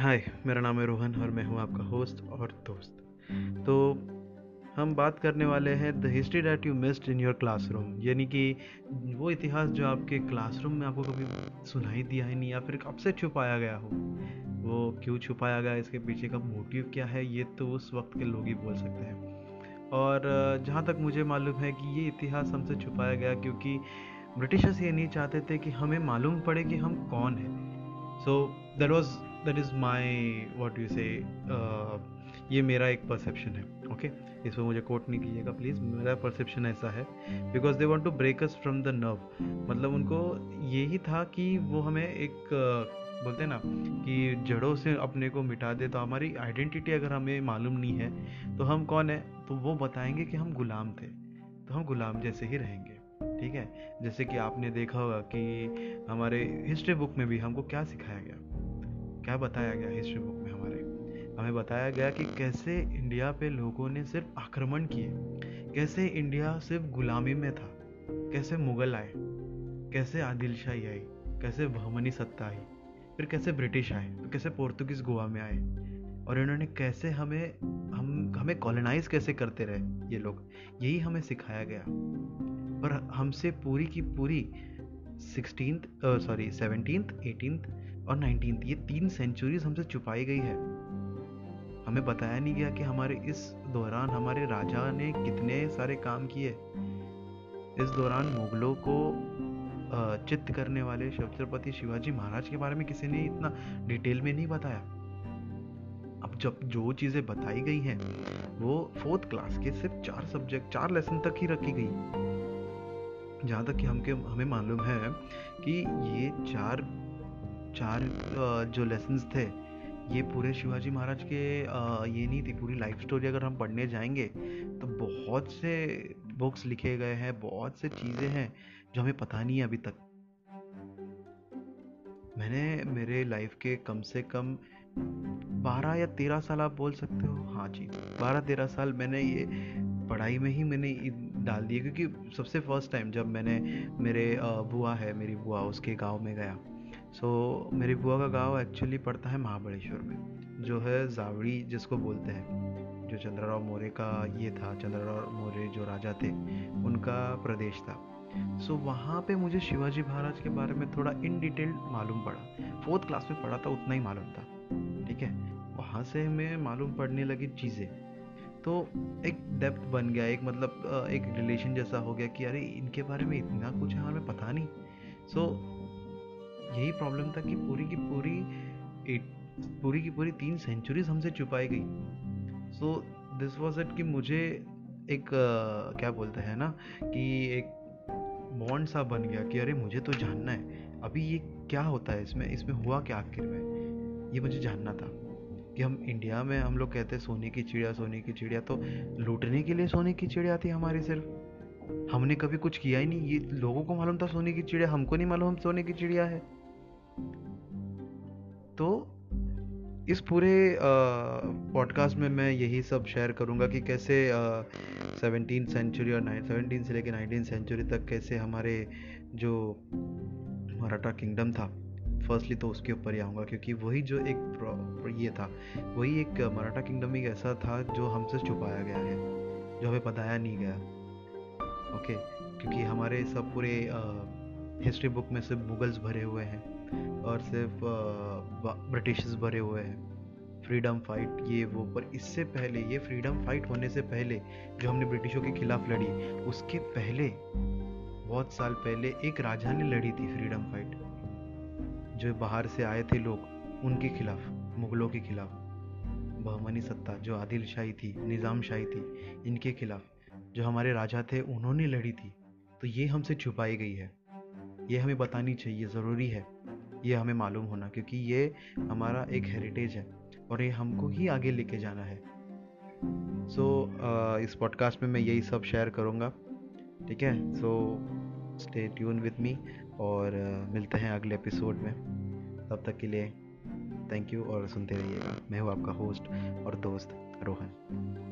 हाय, मेरा नाम है रोहन और मैं हूँ आपका होस्ट और दोस्त। तो हम बात करने वाले हैं the history that you missed in your classroom, यानी कि वो इतिहास जो आपके क्लासरूम में आपको कभी सुनाई दिया ही नहीं या फिर कब से छुपाया गया हो। वो क्यों छुपाया गया, इसके पीछे का मोटिव क्या है, ये तो उस वक्त के लोग ही बोल सकते हैं। और जहाँ तक मुझे मालूम है कि ये इतिहास हमसे छुपाया गया क्योंकि ब्रिटिशर्स ये नहीं चाहते थे कि हमें मालूम पड़े कि हम कौन हैं। सो that is my what you say, ये मेरा एक परसेप्शन है। ओके, इसमें मुझे कोट नहीं कीजिएगा प्लीज़, मेरा परसेप्शन ऐसा है। Because they want to break us from the nerve, मतलब उनको यही था कि वो हमें एक बोलते हैं ना कि जड़ों से अपने को मिटा दे। तो हमारी आइडेंटिटी अगर हमें मालूम नहीं है तो हम कौन है, तो वो बताएंगे कि हम गुलाम थे, तो हम गुलाम जैसे ही रहेंगे। ठीक है, जैसे कि आपने देखा होगा कि हमारे हिस्ट्री बुक में भी हमको क्या सिखाया गया, क्या बताया गया। हिस्ट्री बुक में हमें बताया गया कि कैसे इंडिया पे लोगों ने सिर्फ आक्रमण किए, कैसे इंडिया सिर्फ गुलामी में था, कैसे मुग़ल आए, कैसे आदिलशाही आई, कैसे बहमनी सत्ता आई, फिर कैसे ब्रिटिश आए, फिर कैसे पोर्तुगीज़ गोवा में आए, और इन्होंने कैसे हमें कॉलोनाइज़ कैसे करते रहे ये लोग। यही हमें सिखाया गया, पर हमसे पूरी की पूरी 17th, 18th और 19th ये 3 सेंचुरीज़ हमसे छुपाई गई है। हमें बताया नहीं गया कि हमारे इस दौरान हमारे राजा ने कितने सारे काम किए। इस दौरान मुग़लों को चित्त करने वाले छत्रपति शिवाजी महाराज के बारे में किसी ने इतना डिटेल में नहीं बताया। अब जब जो चीज़ें बताई गई हैं वो 4th क्लास के सिर्फ 4 लेसन तक ही रखी गई। जहाँ तक कि हमें मालूम है कि ये चार जो लेसन्स थे ये पूरे शिवाजी महाराज के ये नहीं थी। पूरी लाइफ स्टोरी अगर हम पढ़ने जाएंगे तो बहुत से बुक्स लिखे गए हैं, बहुत से चीज़ें हैं जो हमें पता नहीं है अभी तक। मैंने मेरे लाइफ के कम से कम 12 या 13 साल, आप बोल सकते हो, हाँ जी 12-13 साल मैंने ये पढ़ाई में ही मैंने डाल दिए। क्योंकि सबसे फर्स्ट टाइम जब मैंने मेरी बुआ उसके गांव में गया। सो मेरी बुआ का गांव एक्चुअली पड़ता है महाबलेश्वर में, जो है जावड़ी जिसको बोलते हैं, जो चंद्र राव मोरे का ये था, चंद्र राव मोरे जो राजा थे उनका प्रदेश था। सो वहाँ पे मुझे शिवाजी महाराज के बारे में थोड़ा इन डिटेल मालूम पड़ा। 4th क्लास में पढ़ा था, उतना ही मालूम था। ठीक है, वहाँ से हमें मालूम पड़ने लगी चीज़ें, तो एक डेप्थ बन गया, एक मतलब एक रिलेशन जैसा हो गया कि अरे इनके बारे में इतना कुछ है हमें पता नहीं। सो यही प्रॉब्लम था कि पूरी की पूरी 3 सेंचुरीज हमसे छुपाई गई। सो दिस वाज इट कि मुझे एक क्या बोलते हैं ना कि एक बॉन्ड सा बन गया कि अरे मुझे तो जानना है अभी ये क्या होता है, इसमें हुआ क्या आखिर में, ये मुझे जानना था। कि हम इंडिया में हम लोग कहते हैं सोने की चिड़िया, तो लूटने के लिए सोने की चिड़िया थी हमारी, सिर्फ हमने कभी कुछ किया ही नहीं। ये लोगों को मालूम था सोने की चिड़िया, हमको नहीं मालूम हम सोने की चिड़िया है। तो इस पूरे पॉडकास्ट में मैं यही सब शेयर करूँगा कि कैसे 17th सेंचुरी और 17 से लेकर 19 सेंचुरी तक कैसे हमारे जो मराठा किंगडम था, फर्स्टली तो उसके ऊपर ही आऊँगा क्योंकि वही जो एक ये था, वही एक मराठा किंगडम ही ऐसा था जो हमसे छुपाया गया है, जो हमें बताया नहीं गया। ओके, क्योंकि हमारे सब पूरे हिस्ट्री बुक में सिर्फ मुगल्स भरे हुए हैं और सिर्फ ब्रिटिशर्स भरे हुए हैं। फ्रीडम फाइट ये वो, पर इससे पहले, ये फ्रीडम फाइट होने से पहले जो हमने ब्रिटिशों के खिलाफ लड़ी, उसके पहले बहुत साल पहले एक राजा ने लड़ी थी फ्रीडम फाइट, जो बाहर से आए थे लोग उनके खिलाफ, मुग़लों के खिलाफ, बहमनी सत्ता जो आदिलशाही थी, निज़ामशाही थी, इनके खिलाफ जो हमारे राजा थे उन्होंने लड़ी थी। तो ये हमसे छुपाई गई है, ये हमें बतानी चाहिए, ज़रूरी है ये हमें मालूम होना, क्योंकि ये हमारा एक हेरिटेज है और ये हमको ही आगे लेके जाना है। सो इस पॉडकास्ट में मैं यही सब शेयर करूँगा। ठीक है, so stay tune with me और मिलते हैं अगले एपिसोड में। तब तक के लिए थैंक यू और सुनते रहिएगा। मैं हूँ आपका होस्ट और दोस्त रोहन।